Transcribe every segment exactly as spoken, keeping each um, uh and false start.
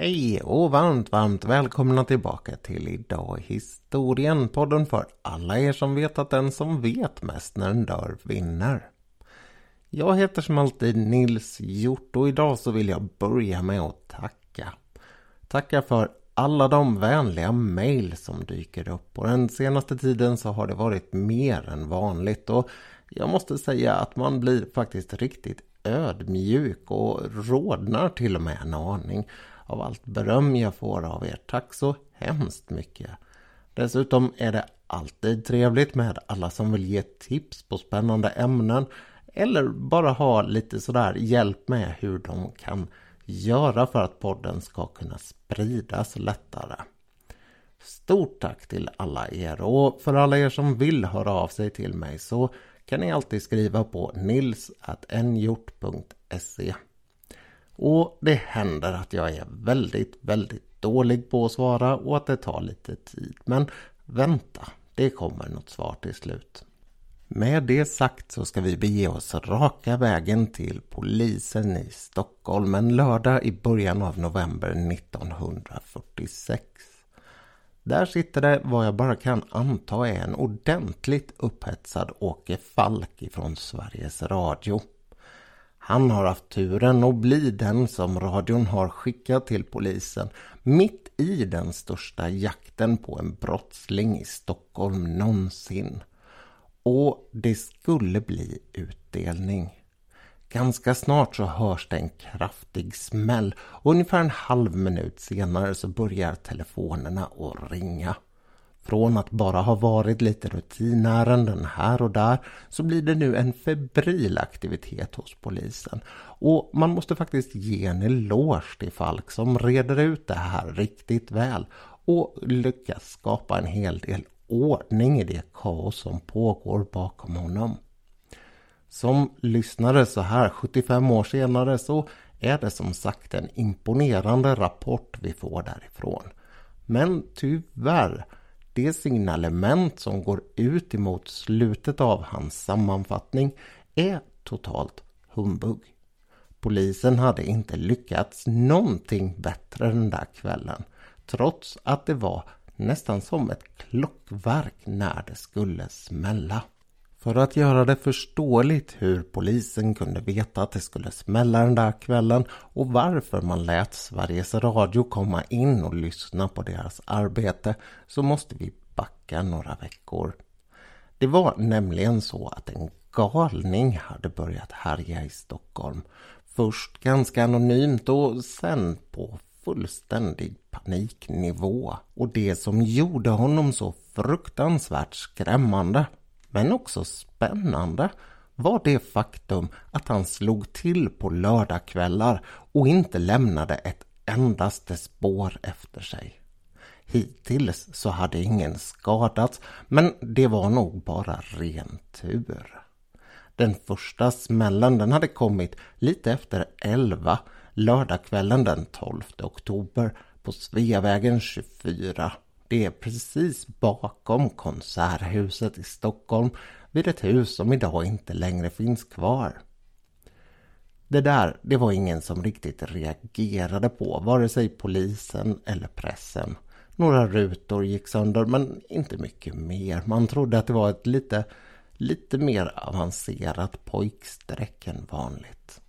Hej och varmt, varmt välkomna tillbaka till Idag i historien-podden för alla er som vet att den som vet mest när den dör vinner. Jag heter som alltid Nils Hjort och idag så vill jag börja med att tacka. Tacka för alla de vänliga mejl som dyker upp och den senaste tiden så har det varit mer än vanligt och jag måste säga att man blir faktiskt riktigt ödmjuk och rodnar till och med en aning av allt beröm jag får av er. Tack så hemskt mycket. Dessutom är det alltid trevligt med alla som vill ge tips på spännande ämnen eller bara ha lite sådär hjälp med hur de kan göra för att podden ska kunna spridas lättare. Stort tack till alla er och för alla er som vill höra av sig till mig så kan ni alltid skriva på nils at njort punkt se. Och det händer att jag är väldigt, väldigt dålig på att svara och att det tar lite tid. Men vänta, det kommer något svar till slut. Med det sagt så ska vi bege oss raka vägen till polisen i Stockholm en lördag i början av november nittonhundrafyrtiosex. Där sitter det vad jag bara kan anta är en ordentligt upphetsad Åke Falk ifrån Sveriges Radio. Han har haft turen att bli den som radion har skickat till polisen mitt i den största jakten på en brottsling i Stockholm någonsin. Och det skulle bli utdelning. Ganska snart så hörs det en kraftig smäll och ungefär en halv minut senare så börjar telefonerna att ringa. Från att bara ha varit lite rutinärenden här och där så blir det nu en febril aktivitet hos polisen. Och man måste faktiskt ge en eloge till Falk som reder ut det här riktigt väl och lyckas skapa en hel del ordning i det kaos som pågår bakom honom. Som lyssnare så här sjuttiofem år senare så är det som sagt en imponerande rapport vi får därifrån. Men tyvärr, det signalement som går ut emot slutet av hans sammanfattning är totalt humbug. Polisen hade inte lyckats någonting bättre den där kvällen, trots att det var nästan som ett klockverk när det skulle smälla. För att göra det förståeligt hur polisen kunde veta att det skulle smälla den där kvällen och varför man lät Sveriges Radio komma in och lyssna på deras arbete så måste vi backa några veckor. Det var nämligen så att en galning hade börjat härja i Stockholm. Först ganska anonymt och sen på fullständig paniknivå. Och det som gjorde honom så fruktansvärt skrämmande, men också spännande, var det faktum att han slog till på lördagskvällar och inte lämnade ett endaste spår efter sig. Hittills så hade ingen skadats, men det var nog bara ren tur. Den första smällen den hade kommit lite efter elva lördagskvällen den tolfte oktober på Sveavägen tjugofyra. Det är precis bakom konserthuset i Stockholm vid ett hus som idag inte längre finns kvar. Det där, det var ingen som riktigt reagerade på, vare sig polisen eller pressen. Några rutor gick sönder men inte mycket mer. Man trodde att det var ett lite, lite mer avancerat pojksträck än vanligt.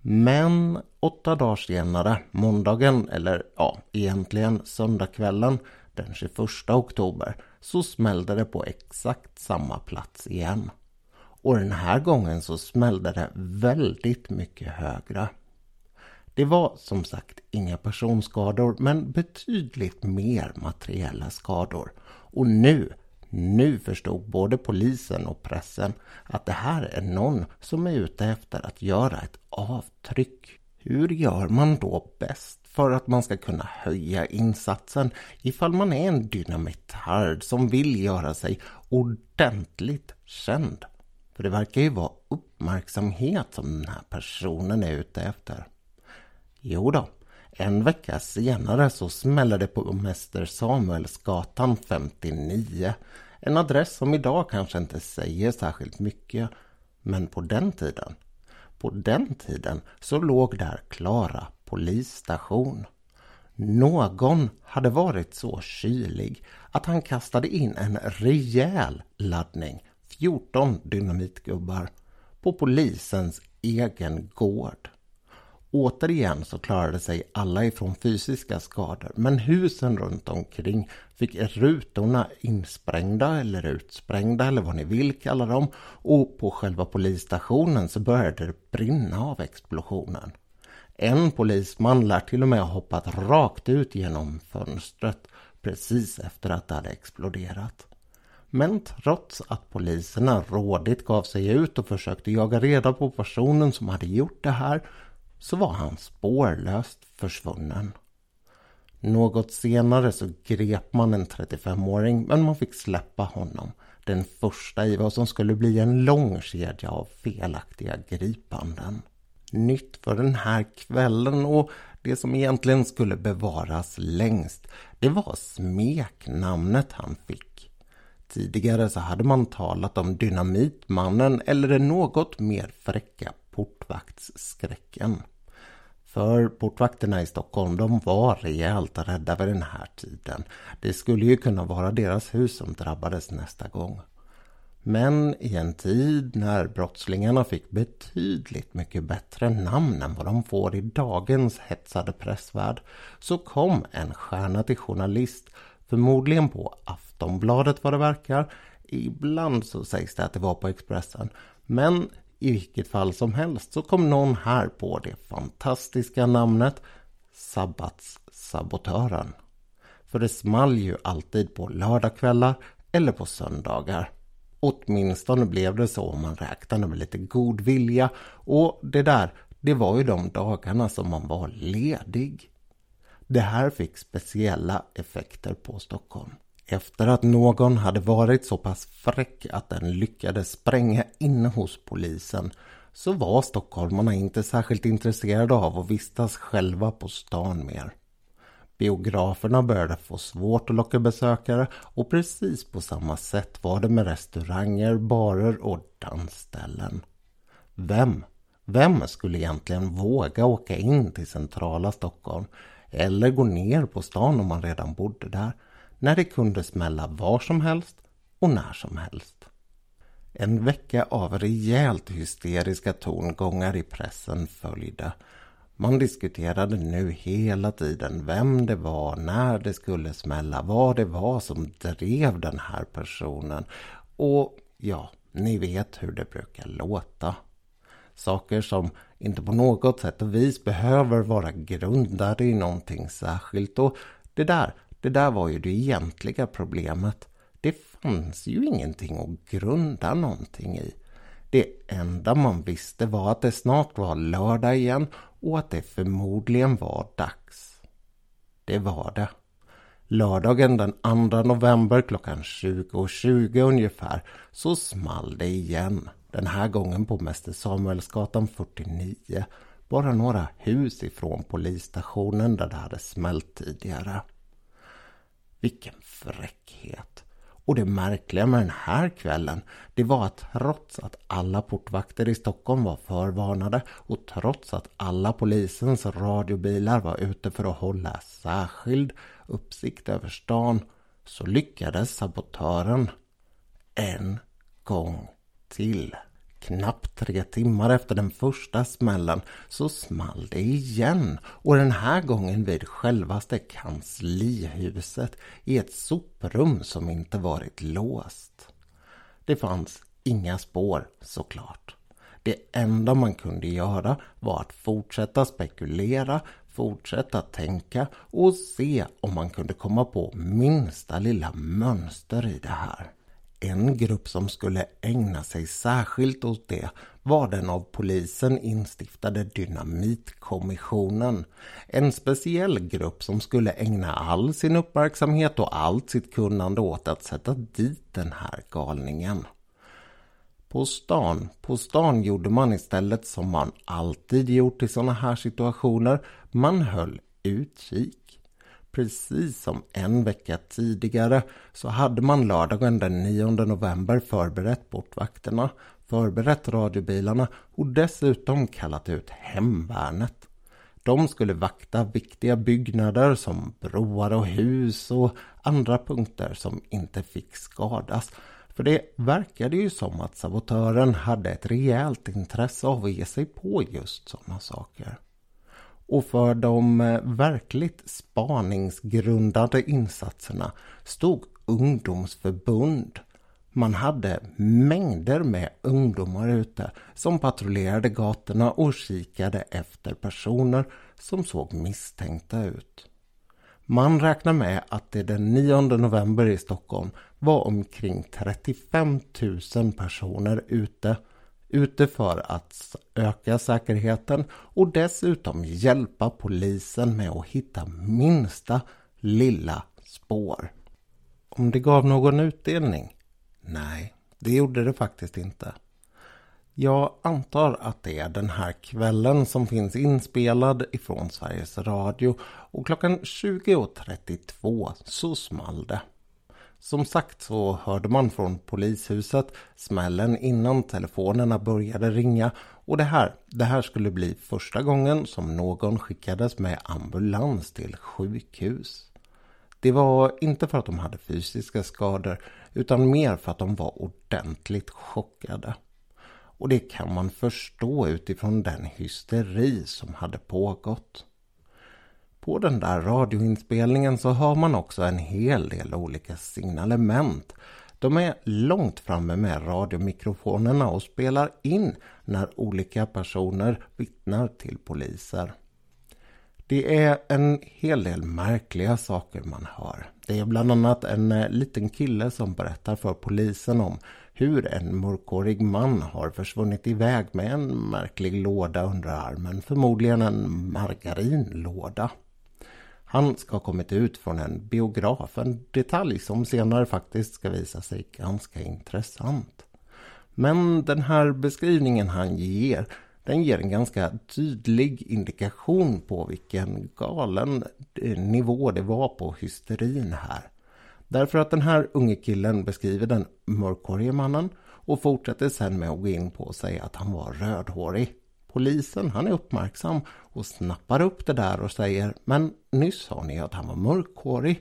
Men åtta dagar senare, måndagen eller ja, egentligen söndagskvällen den tjugoförsta oktober så smällde det på exakt samma plats igen. Och den här gången så smällde det väldigt mycket högre. Det var som sagt inga personskador men betydligt mer materiella skador. Och nu, nu förstod både polisen och pressen att det här är någon som är ute efter att göra ett avtryck. Hur gör man då bäst för att man ska kunna höja insatsen ifall man är en dynamitärd som vill göra sig ordentligt känd? För det verkar ju vara uppmärksamhet som den här personen är ute efter. Jo då, en vecka senare så smäller det på Mäster Samuelsgatan femtionio. En adress som idag kanske inte säger särskilt mycket, men på den tiden... På den tiden så låg där Klara polisstation. Någon hade varit så kylig att han kastade in en rejäl laddning, fjorton dynamitgubbar, på polisens egen gård. Återigen så klarade sig alla ifrån fysiska skador, men husen runt omkring fick rutorna insprängda eller utsprängda eller vad ni vill kalla dem, och på själva polisstationen så började det brinna av explosionen. En polisman lär till och med ha hoppat rakt ut genom fönstret precis efter att det hade exploderat. Men trots att poliserna rådigt gav sig ut och försökte jaga reda på personen som hade gjort det här, så var han spårlöst försvunnen. Något senare så grep man en trettiofemåring, men man fick släppa honom. Den första i vad som skulle bli en lång kedja av felaktiga gripanden. Nytt för den här kvällen, och det som egentligen skulle bevaras längst, det var smeknamnet han fick. Tidigare så hade man talat om dynamitmannen eller det något mer fräcka portvaktsskräcken. För portvakterna i Stockholm, de var rejält rädda vid den här tiden. Det skulle ju kunna vara deras hus som drabbades nästa gång. Men i en tid när brottslingarna fick betydligt mycket bättre namn än vad de får i dagens hetsade pressvärld, så kom en stjärna till journalist, förmodligen på Aftonbladet vad det verkar. Ibland så sägs det att det var på Expressen, men i vilket fall som helst så kom någon här på det fantastiska namnet Sabbatssabotören. För det small ju alltid på lördagkvällar eller på söndagar. Åtminstone blev det så om man räknade med lite god vilja, och det där, det var ju de dagarna som man var ledig. Det här fick speciella effekter på Stockholm. Efter att någon hade varit så pass fräck att den lyckades spränga in hos polisen, så var stockholmarna inte särskilt intresserade av att vistas själva på stan mer. Biograferna började få svårt att locka besökare, och precis på samma sätt var det med restauranger, barer och dansställen. Vem? Vem skulle egentligen våga åka in till centrala Stockholm eller gå ner på stan om man redan bodde där, när det kunde smälla var som helst och när som helst? En vecka av rejält hysteriska tongångar i pressen följde. Man diskuterade nu hela tiden vem det var, när det skulle smälla, vad det var som drev den här personen. Och ja, ni vet hur det brukar låta. Saker som inte på något sätt och vis behöver vara grundade i någonting särskilt. Och det där, det där var ju det egentliga problemet. Det fanns ju ingenting att grunda någonting i. Det enda man visste var att det snart var lördag igen och att det förmodligen var dags. Det var det. Lördagen den andra november klockan tjugo och tjugo ungefär så small det igen. Den här gången på Mäster Samuelsgatan fyrtionio, bara några hus ifrån polisstationen där det hade smält tidigare. Vilken fräckhet! Och det märkliga med den här kvällen, det var att trots att alla portvakter i Stockholm var förvarnade och trots att alla polisens radiobilar var ute för att hålla särskild uppsikt över stan, så lyckades sabotören en gång till. Knappt tre timmar efter den första smällen så small det igen, och den här gången vid självaste kanslihuset i ett soprum som inte varit låst. Det fanns inga spår såklart. Det enda man kunde göra var att fortsätta spekulera, fortsätta tänka och se om man kunde komma på minsta lilla mönster i det här. En grupp som skulle ägna sig särskilt åt det var den av polisen instiftade Dynamitkommissionen. En speciell grupp som skulle ägna all sin uppmärksamhet och allt sitt kunnande åt att sätta dit den här galningen. På stan, på stan gjorde man istället som man alltid gjort i sådana här situationer. Man höll utkik. Precis som en vecka tidigare så hade man lördagen den nionde november förberett portvakterna, förberett radiobilarna och dessutom kallat ut hemvärnet. De skulle vakta viktiga byggnader som broar och hus och andra punkter som inte fick skadas. För det verkade ju som att sabotören hade ett rejält intresse av att ge sig på just sådana saker. Och för de verkligt spaningsgrundade insatserna stod Ungdomsförbund. Man hade mängder med ungdomar ute som patrullerade gatorna och kikade efter personer som såg misstänkta ut. Man räknar med att det den nionde november i Stockholm var omkring trettiofem tusen personer ute, ute för att öka säkerheten och dessutom hjälpa polisen med att hitta minsta lilla spår. Om det gav någon utdelning? Nej, det gjorde det faktiskt inte. Jag antar att det är den här kvällen som finns inspelad ifrån Sveriges Radio och klockan tjugo trettiotvå så small det. Som sagt så hörde man från polishuset smällen innan telefonerna började ringa och det här, det här skulle bli första gången som någon skickades med ambulans till sjukhus. Det var inte för att de hade fysiska skador utan mer för att de var ordentligt chockade. Och det kan man förstå utifrån den hysteri som hade pågått. På den där radioinspelningen så har man också en hel del olika signalement. De är långt framme med radiomikrofonerna och spelar in när olika personer vittnar till poliser. Det är en hel del märkliga saker man hör. Det är bland annat en liten kille som berättar för polisen om hur en mörkhårig man har försvunnit iväg med en märklig låda under armen, förmodligen en margarinlåda. Han ska ha kommit ut från en biograf, en detalj som senare faktiskt ska visa sig ganska intressant. Men den här beskrivningen han ger, den ger en ganska tydlig indikation på vilken galen nivå det var på hysterin här. Därför att den här unge killen beskriver den mörkhåriga mannen och fortsätter sen med att gå in på sig att han var rödhårig. Polisen, han är uppmärksam och snappar upp det där och säger: men nyss sa ni att han var mörkhårig.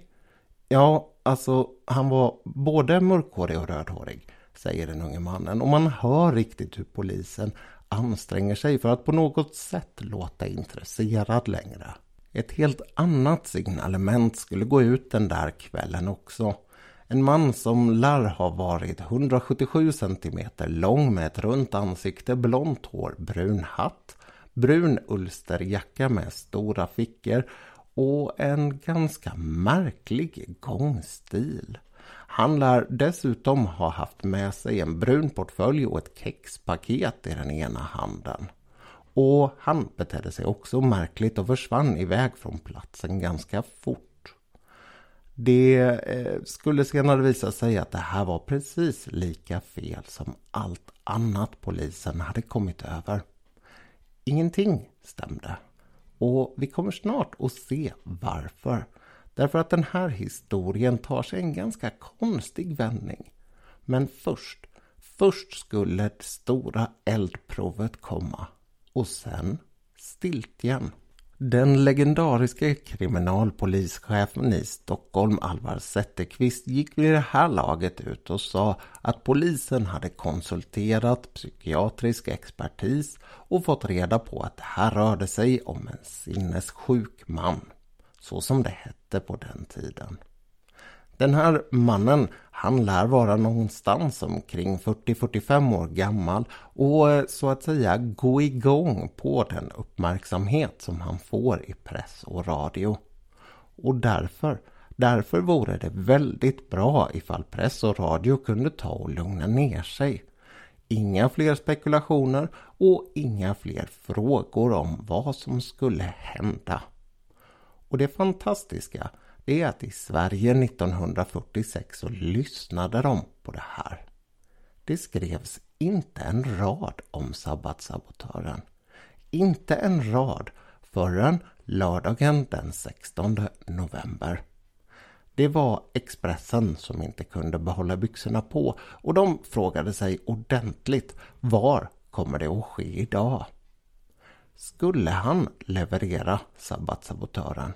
Ja, alltså han var både mörkhårig och rödhårig, säger den unge mannen. Och man hör riktigt hur polisen anstränger sig för att på något sätt låta intresserad längre. Ett helt annat signalement skulle gå ut den där kvällen också. En man som lär ha varit hundrasjuttiosju centimeter lång med ett runt ansikte, blont hår, brun hatt, brun ulsterjacka med stora fickor och en ganska märklig gångstil. Han lär dessutom ha haft med sig en brun portfölj och ett kexpaket i den ena handen. Och han betedde sig också märkligt och försvann iväg från platsen ganska fort. Det skulle senare visa sig att det här var precis lika fel som allt annat polisen hade kommit över. Ingenting stämde. Och vi kommer snart att se varför. Därför att den här historien tar sig en ganska konstig vändning. Men först, först skulle det stora eldprovet komma. Och sen stiltjen. Den legendariska kriminalpolischefen i Stockholm, Alvar Zetterqvist, gick vid det här laget ut och sa att polisen hade konsulterat psykiatrisk expertis och fått reda på att det här rörde sig om en sinnessjuk man. Så som det hette på den tiden. Den här mannen, han lär vara någonstans omkring fyrtio till fyrtiofem år gammal och så att säga gå igång på den uppmärksamhet som han får i press och radio. Och därför, därför vore det väldigt bra ifall press och radio kunde ta och lugna ner sig. Inga fler spekulationer och inga fler frågor om vad som skulle hända. Och det fantastiska är att i Sverige nittonhundrafyrtiosex så lyssnade de på det här. Det skrevs inte en rad om sabbatssabotören. Inte en rad förrän lördagen den sextonde november. Det var Expressen som inte kunde behålla byxorna på och de frågade sig ordentligt: var kommer det att ske idag? skulle han leverera Sabbatssabotören.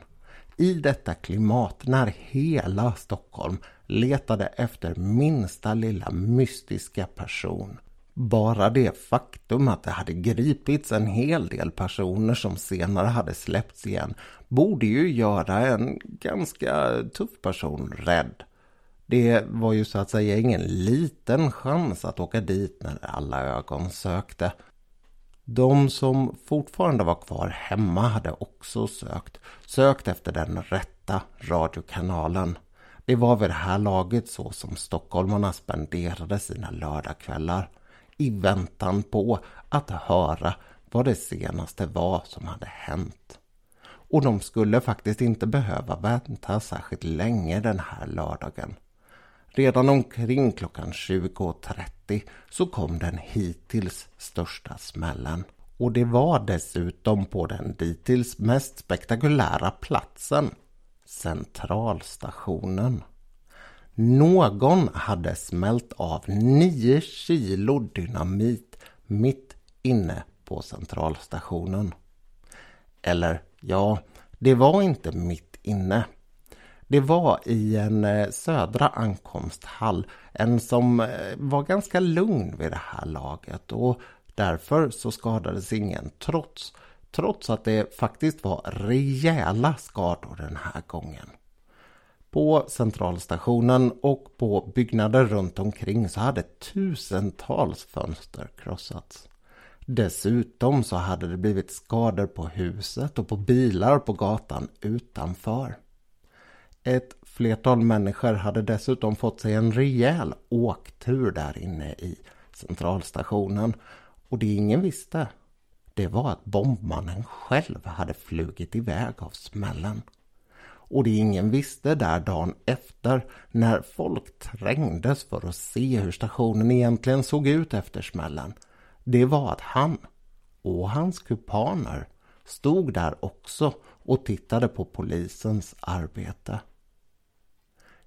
I detta klimat när hela Stockholm letade efter minsta lilla mystiska person. Bara det faktum att det hade gripits en hel del personer som senare hade släppts igen borde ju göra en ganska tuff person rädd. Det var ju så att säga ingen liten chans att åka dit när alla ögon sökte. De som fortfarande var kvar hemma hade också sökt, sökt efter den rätta radiokanalen. Det var vid det här laget så som stockholmarna spenderade sina lördagkvällar i väntan på att höra vad det senaste var som hade hänt. Och de skulle faktiskt inte behöva vänta särskilt länge den här lördagen. Redan omkring klockan tjugo och trettio så kom den hittills största smällen. Och det var dessutom på den dittills mest spektakulära platsen, Centralstationen. Någon hade smält av nio kilo dynamit mitt inne på Centralstationen. Eller ja, det var inte mitt inne. Det var i en södra ankomsthall, en som var ganska lugn vid det här laget och därför så skadades ingen trots, trots att det faktiskt var rejäla skador den här gången. På Centralstationen och på byggnader runt omkring så hade tusentals fönster krossats. Dessutom så hade det blivit skador på huset och på bilar på gatan utanför. Ett flertal människor hade dessutom fått sig en rejäl åktur där inne i Centralstationen och det ingen visste, det var att bombmannen själv hade flugit iväg av smällen. Och det ingen visste där dagen efter när folk trängdes för att se hur stationen egentligen såg ut efter smällen, det var att han och hans kumpaner stod där också och tittade på polisens arbete.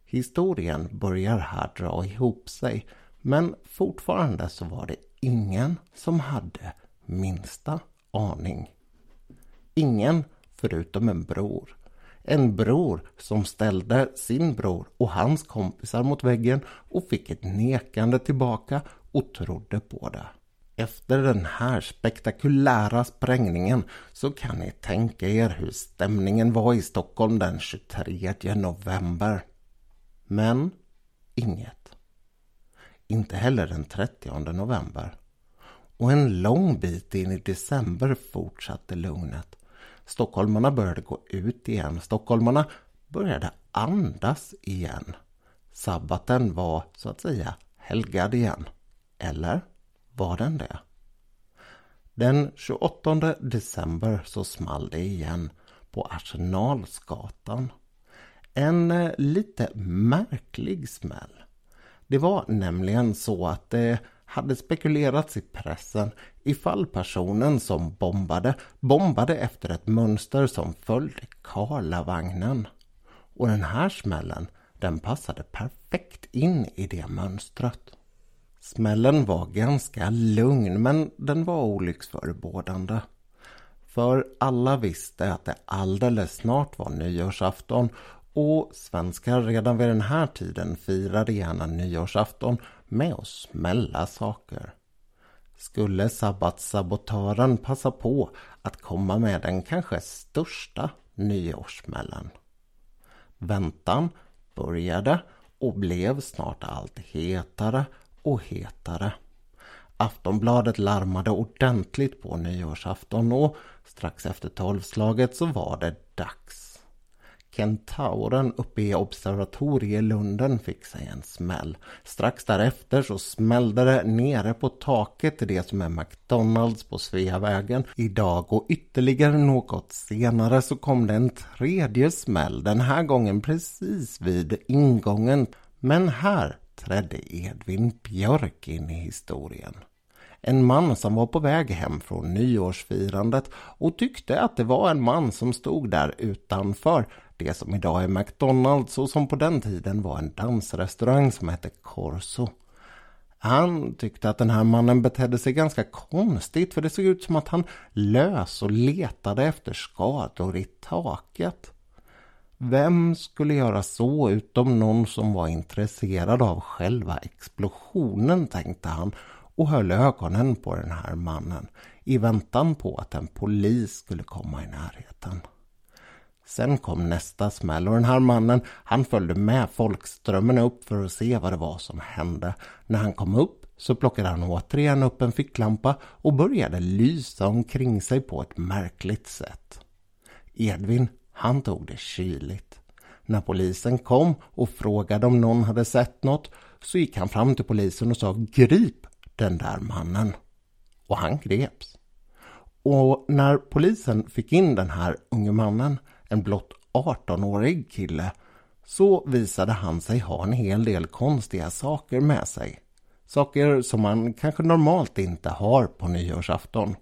Historien börjar här dra ihop sig, men fortfarande så var det ingen som hade minsta aning. Ingen förutom en bror. En bror som ställde sin bror och hans kompisar mot väggen och fick ett nekande tillbaka och trodde på det. Efter den här spektakulära sprängningen så kan ni tänka er hur stämningen var i Stockholm den tjugotredje november. Men inget. Inte heller den trettionde november. Och en lång bit in i december fortsatte lugnet. Stockholmarna började gå ut igen. Stockholmarna började andas igen. Sabbaten var så att säga helgad igen. Eller? Var den det? Den tjugoåttonde december så small det igen på Arsenalsgatan. En lite märklig smäll. Det var nämligen så att det hade spekulerats i pressen ifall personen som bombade bombade efter ett mönster som följde Karlavagnen. Och den här smällen, den passade perfekt in i det mönstret. Smällen var ganska lugn men den var olycksförebådande. För alla visste att det alldeles snart var nyårsafton och svenskar redan vid den här tiden firade gärna nyårsafton med att smälla saker. Skulle sabbatssabotören passa på att komma med den kanske största nyårssmällen? Väntan började och blev snart allt hetare och hetare. Aftonbladet larmade ordentligt på nyårsafton och strax efter tolvslaget så var det dags. Kentauren uppe i observatoriet i Lunden fick sig en smäll. Strax därefter så smällde det nere på taket i det som är McDonald's på Sveavägen idag och ytterligare något senare så kom det en tredje smäll, den här gången precis vid ingången. Men här trädde Edvin Björk in i historien. En man som var på väg hem från nyårsfirandet och tyckte att det var en man som stod där utanför det som idag är McDonald's och som på den tiden var en dansrestaurang som hette Corso. Han tyckte att den här mannen betedde sig ganska konstigt, för det såg ut som att han lös och letade efter skador i taket. Vem skulle göra så utom någon som var intresserad av själva explosionen, tänkte han, och höll ögonen på den här mannen i väntan på att en polis skulle komma i närheten. Sen kom nästa smäll och den här mannen, han följde med folkströmmen upp för att se vad det var som hände. När han kom upp så plockade han återigen upp en ficklampa och började lysa omkring sig på ett märkligt sätt. Edvin, han tog det kyligt. När polisen kom och frågade om någon hade sett något så gick han fram till polisen och sa: grip den där mannen. Och han greps. Och när polisen fick in den här unge mannen, en blott artonårig kille, så visade han sig ha en hel del konstiga saker med sig. Saker som man kanske normalt inte har på nyårsafton.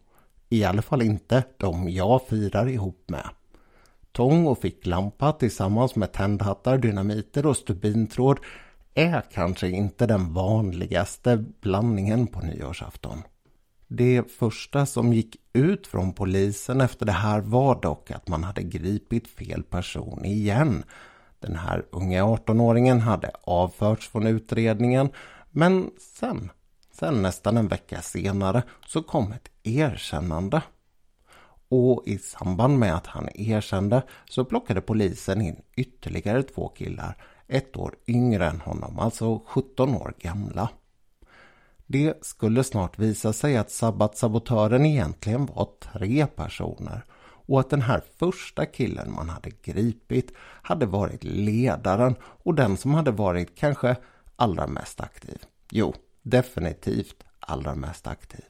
I alla fall inte de jag firar ihop med. Tång och ficklampa tillsammans med tändhattar, dynamiter och stubintråd är kanske inte den vanligaste blandningen på nyårsafton. Det första som gick ut från polisen efter det här var dock att man hade gripit fel person igen. Den här unga artonåringen hade avförts från utredningen, men sen, sen nästan en vecka senare så kom ett erkännande. Och i samband med att han erkände så plockade polisen in ytterligare två killar, ett år yngre än honom, alltså sjutton år gamla. Det skulle snart visa sig att sabbatsabotören egentligen var tre personer och att den här första killen man hade gripit hade varit ledaren och den som hade varit kanske allra mest aktiv. Jo, definitivt allra mest aktiv.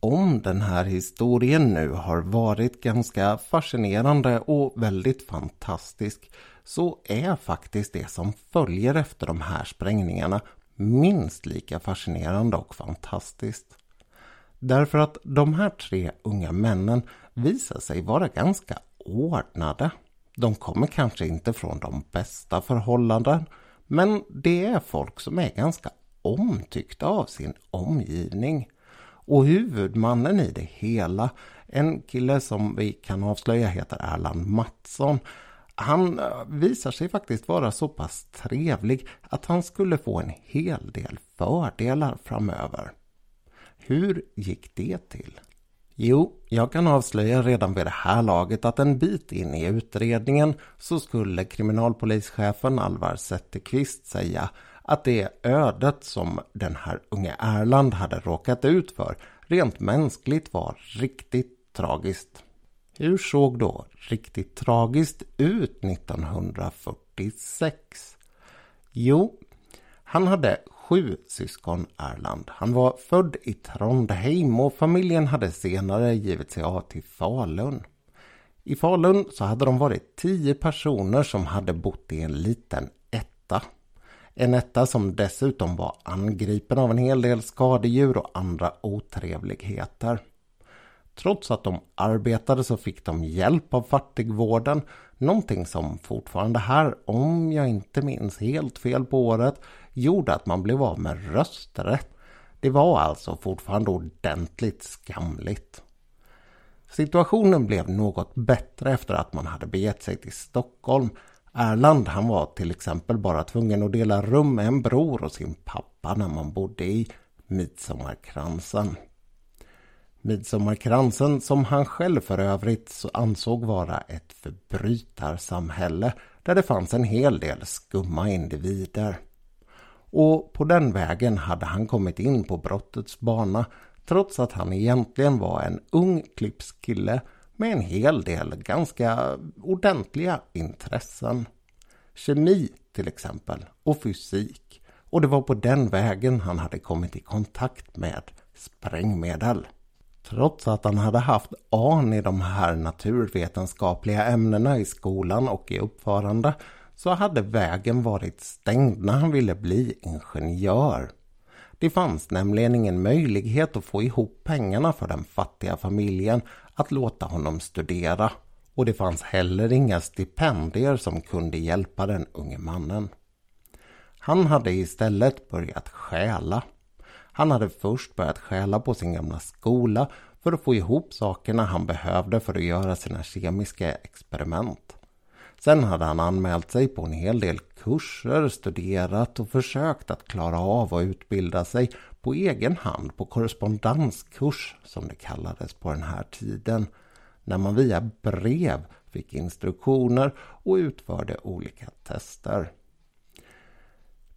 Om den här historien nu har varit ganska fascinerande och väldigt fantastisk, så är faktiskt det som följer efter de här sprängningarna minst lika fascinerande och fantastiskt. Därför att de här tre unga männen visar sig vara ganska ordnade. De kommer kanske inte från de bästa förhållanden, men det är folk som är ganska omtyckta av sin omgivning. Och huvudmannen i det hela, en kille som vi kan avslöja heter Erland Mattsson, han visar sig faktiskt vara så pass trevlig att han skulle få en hel del fördelar framöver. Hur gick det till? Jo, jag kan avslöja redan vid det här laget att en bit in i utredningen så skulle kriminalpolischefen Alvar Zetterqvist säga att det ödet som den här unge Erland hade råkat ut för rent mänskligt var riktigt tragiskt. Hur såg då riktigt tragiskt ut nittonhundrafyrtiosex? Jo, han hade sju syskon Erland. Han var född i Trondheim och familjen hade senare givit sig av till Falun. I Falun så hade de varit tio personer som hade bott i en liten etta. En etta som dessutom var angripen av en hel del skadedjur och andra otrevligheter. Trots att de arbetade så fick de hjälp av fattigvården, någonting som fortfarande här, om jag inte minns helt fel på året, gjorde att man blev av med rösträtt. Det var alltså fortfarande ordentligt skamligt. Situationen blev något bättre efter att man hade begett sig till Stockholm. Erland, han var till exempel bara tvungen att dela rum med en bror och sin pappa när man bodde i Midsommarkransen. Midsommarkransen, som han själv för övrigt så ansåg vara ett förbrytarsamhälle där det fanns en hel del skumma individer. Och på den vägen hade han kommit in på brottets bana, trots att han egentligen var en ung klippskille med en hel del ganska ordentliga intressen. Kemi till exempel och fysik, och det var på den vägen han hade kommit i kontakt med sprängmedel. Trots att han hade haft an i de här naturvetenskapliga ämnena i skolan och i uppförande så hade vägen varit stängd när han ville bli ingenjör. Det fanns nämligen ingen möjlighet att få ihop pengarna för den fattiga familjen att låta honom studera, och det fanns heller inga stipendier som kunde hjälpa den unge mannen. Han hade istället börjat stjäla. Han hade först börjat stjäla på sin gamla skola för att få ihop sakerna han behövde för att göra sina kemiska experiment. Sen hade han anmält sig på en hel del kurser, studerat och försökt att klara av att utbilda sig på egen hand på korrespondenskurs som det kallades på den här tiden, när man via brev fick instruktioner och utförde olika tester.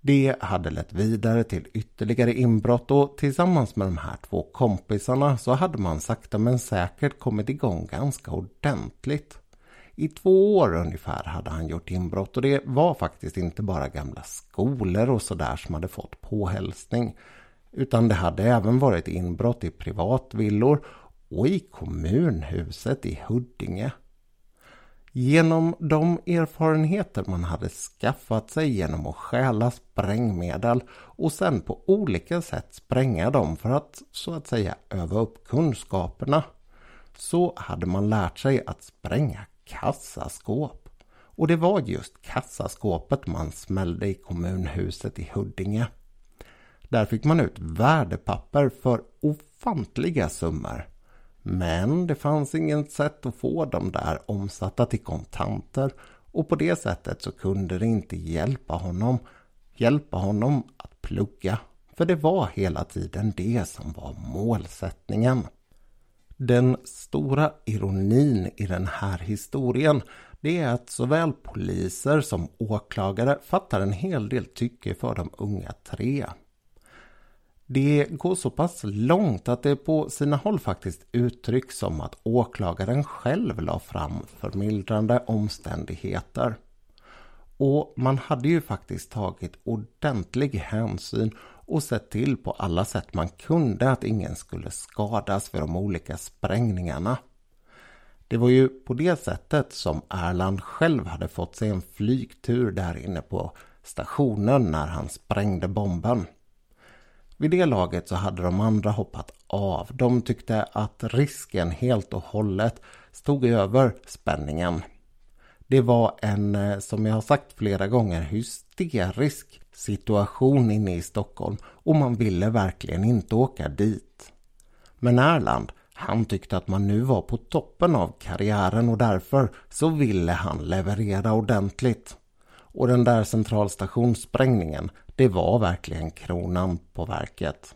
Det hade lett vidare till ytterligare inbrott och tillsammans med de här två kompisarna så hade man sakta men säkert kommit igång ganska ordentligt. I två år ungefär hade han gjort inbrott och det var faktiskt inte bara gamla skolor och sådär som hade fått påhälsning, utan det hade även varit inbrott i privatvillor och i kommunhuset i Huddinge. Genom de erfarenheter man hade skaffat sig genom att stjäla sprängmedel och sen på olika sätt spränga dem för att så att säga öva upp kunskaperna, så hade man lärt sig att spränga kassaskåp. Och det var just kassaskåpet man smällde i kommunhuset i Huddinge. Där fick man ut värdepapper för ofantliga summor. Men det fanns inget sätt att få dem där omsatta till kontanter och på det sättet så kunde det inte hjälpa honom, hjälpa honom att plugga. För det var hela tiden det som var målsättningen. Den stora ironin i den här historien, det är att såväl poliser som åklagare fattar en hel del tycke för de unga tre. Det går så pass långt att det på sina håll faktiskt uttrycks som att åklagaren själv la fram förmildrande omständigheter. Och man hade ju faktiskt tagit ordentlig hänsyn och sett till på alla sätt man kunde att ingen skulle skadas för de olika sprängningarna. Det var ju på det sättet som Erland själv hade fått sig en flygtur där inne på stationen när han sprängde bomben. Vid det laget så hade de andra hoppat av. De tyckte att risken helt och hållet stod över spänningen. Det var en, som jag har sagt flera gånger, hysterisk situation inne i Stockholm och man ville verkligen inte åka dit. Men Erland, han tyckte att man nu var på toppen av karriären och därför så ville han leverera ordentligt. Och den där centralstationssprängningen, det var verkligen kronan på verket.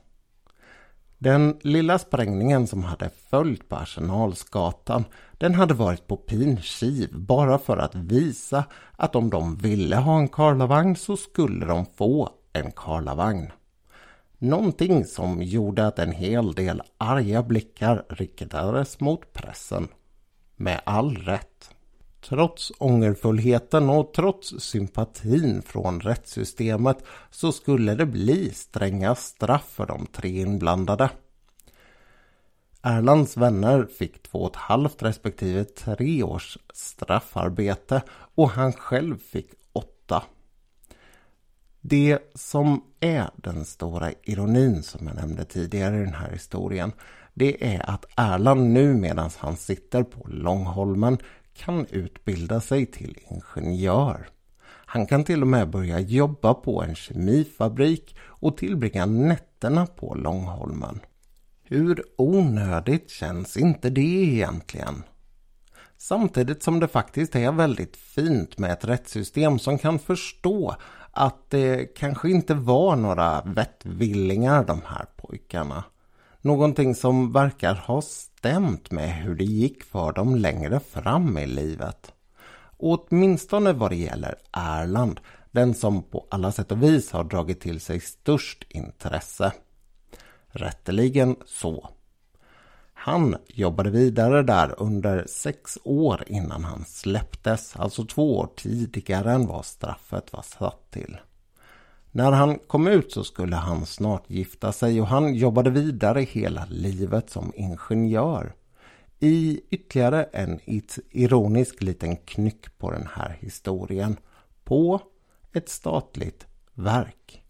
Den lilla sprängningen som hade följt på Arsenalsgatan, den hade varit på pin kiv bara för att visa att om de ville ha en Karlavagn så skulle de få en Karlavagn. Någonting som gjorde att en hel del arga blickar riktades mot pressen. Med all rätt. Trots ångerfullheten och trots sympatin från rättssystemet så skulle det bli stränga straff för de tre inblandade. Erlands vänner fick två och ett halvt respektive tre års straffarbete och han själv fick åtta. Det som är den stora ironin som jag nämnde tidigare i den här historien, det är att Erland nu medan han sitter på Långholmen kan utbilda sig till ingenjör. Han kan till och med börja jobba på en kemifabrik och tillbringa nätterna på Långholmen. Hur onödigt känns inte det egentligen? Samtidigt som det faktiskt är väldigt fint med ett rättssystem som kan förstå att det kanske inte var några vettvillingar de här pojkarna. Någonting som verkar ha stämt med hur det gick för dem längre fram i livet. Och åtminstone vad det gäller Erland, den som på alla sätt och vis har dragit till sig störst intresse. Rätteligen så. Han jobbade vidare där under sex år innan han släpptes, alltså två år tidigare än vad straffet var satt till. När han kom ut så skulle han snart gifta sig och han jobbade vidare hela livet som ingenjör. I ytterligare en ironisk liten knyck på den här historien. På ett statligt verk.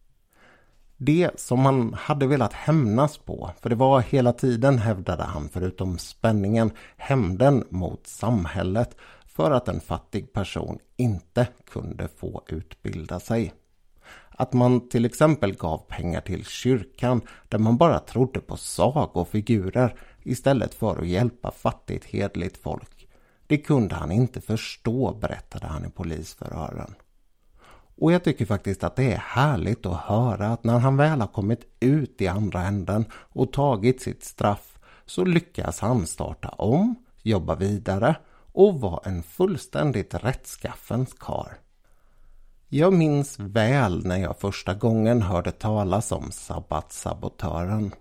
Det som han hade velat hämnas på, för det var hela tiden hävdade han förutom spänningen hämnden mot samhället för att en fattig person inte kunde få utbilda sig. att man till exempel gav pengar till kyrkan där man bara trodde på sagofigurer istället för att hjälpa fattigt hedligt folk. Det kunde han inte förstå, berättade han i polisförhören. Och jag tycker faktiskt att det är härligt att höra att när han väl har kommit ut i andra änden och tagit sitt straff så lyckas han starta om, jobba vidare och vara en fullständigt rättskaffens karl. Jag minns väl när jag första gången hörde talas om Sabbatssabotören.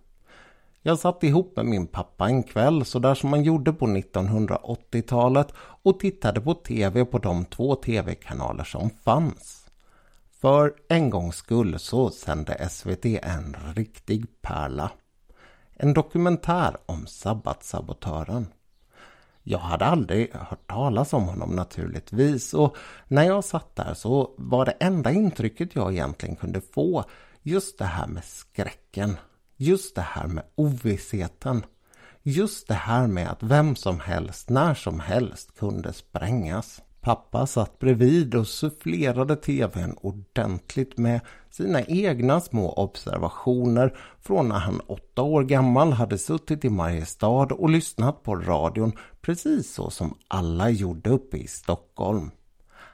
Jag satt ihop med min pappa en kväll så där som man gjorde på nittonhundraåttiotalet och tittade på tv på de två tv-kanaler som fanns. För en gångs skull så sände S V T en riktig pärla. En dokumentär om Sabbatssabotören. Jag hade aldrig hört talas om honom naturligtvis och när jag satt där så var det enda intrycket jag egentligen kunde få just det här med skräcken, just det här med ovissheten, just det här med att vem som helst, när som helst kunde sprängas. Pappa satt bredvid och sufflerade tvn ordentligt med sina egna små observationer från när han åtta år gammal hade suttit i Mariestad och lyssnat på radion precis så som alla gjorde uppe i Stockholm.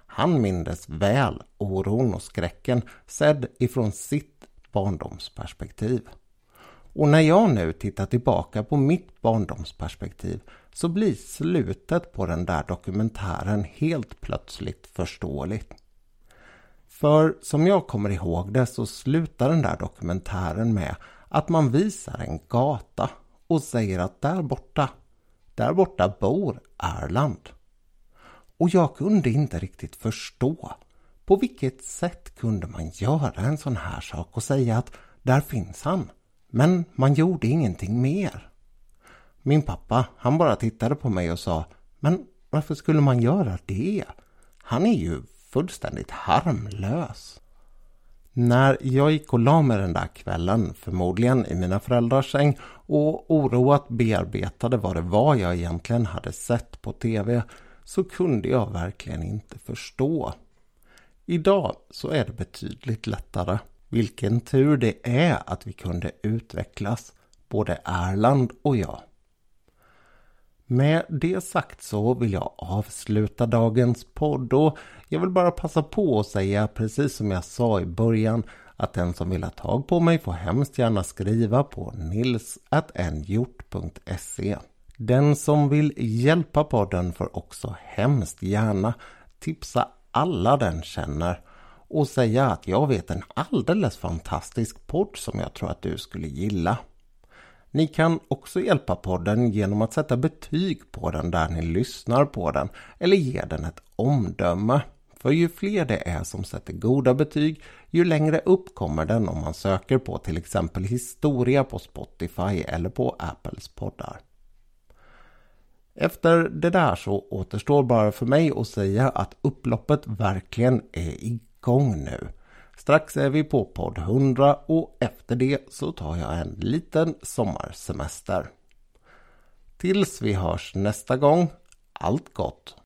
Han mindes väl oron och skräcken sedd ifrån sitt barndomsperspektiv. Och när jag nu tittar tillbaka på mitt barndomsperspektiv så blir slutet på den där dokumentären helt plötsligt förståeligt. För som jag kommer ihåg det så slutar den där dokumentären med att man visar en gata och säger att där borta, där borta bor Erland. Och jag kunde inte riktigt förstå på vilket sätt kunde man göra en sån här sak och säga att där finns han. Men man gjorde ingenting mer. Min pappa, han bara tittade på mig och sa, men varför skulle man göra det? Han är ju fullständigt harmlös. När jag gick och la med den där kvällen, förmodligen i mina föräldrars säng, och oroat bearbetade vad det var jag egentligen hade sett på tv, så kunde jag verkligen inte förstå. Idag så är det betydligt lättare. Vilken tur det är att vi kunde utvecklas, både Erland och jag. Med det sagt så vill jag avsluta dagens podd och jag vill bara passa på att säga, precis som jag sa i början, att den som vill ha tag på mig får hemskt gärna skriva på nils at n hjort punkt se. Den som vill hjälpa podden får också hemskt gärna tipsa alla den känner och säga att jag vet en alldeles fantastisk podd som jag tror att du skulle gilla. Ni kan också hjälpa podden genom att sätta betyg på den där ni lyssnar på den eller ge den ett omdöme. För ju fler det är som sätter goda betyg, ju längre upp kommer den om man söker på till exempel historia på Spotify eller på Apples poddar. Efter det där så återstår bara för mig att säga att upploppet verkligen är igång. Gång nu. Strax är vi på podd hundra och efter det så tar jag en liten sommarsemester. Tills vi hörs nästa gång, allt gott!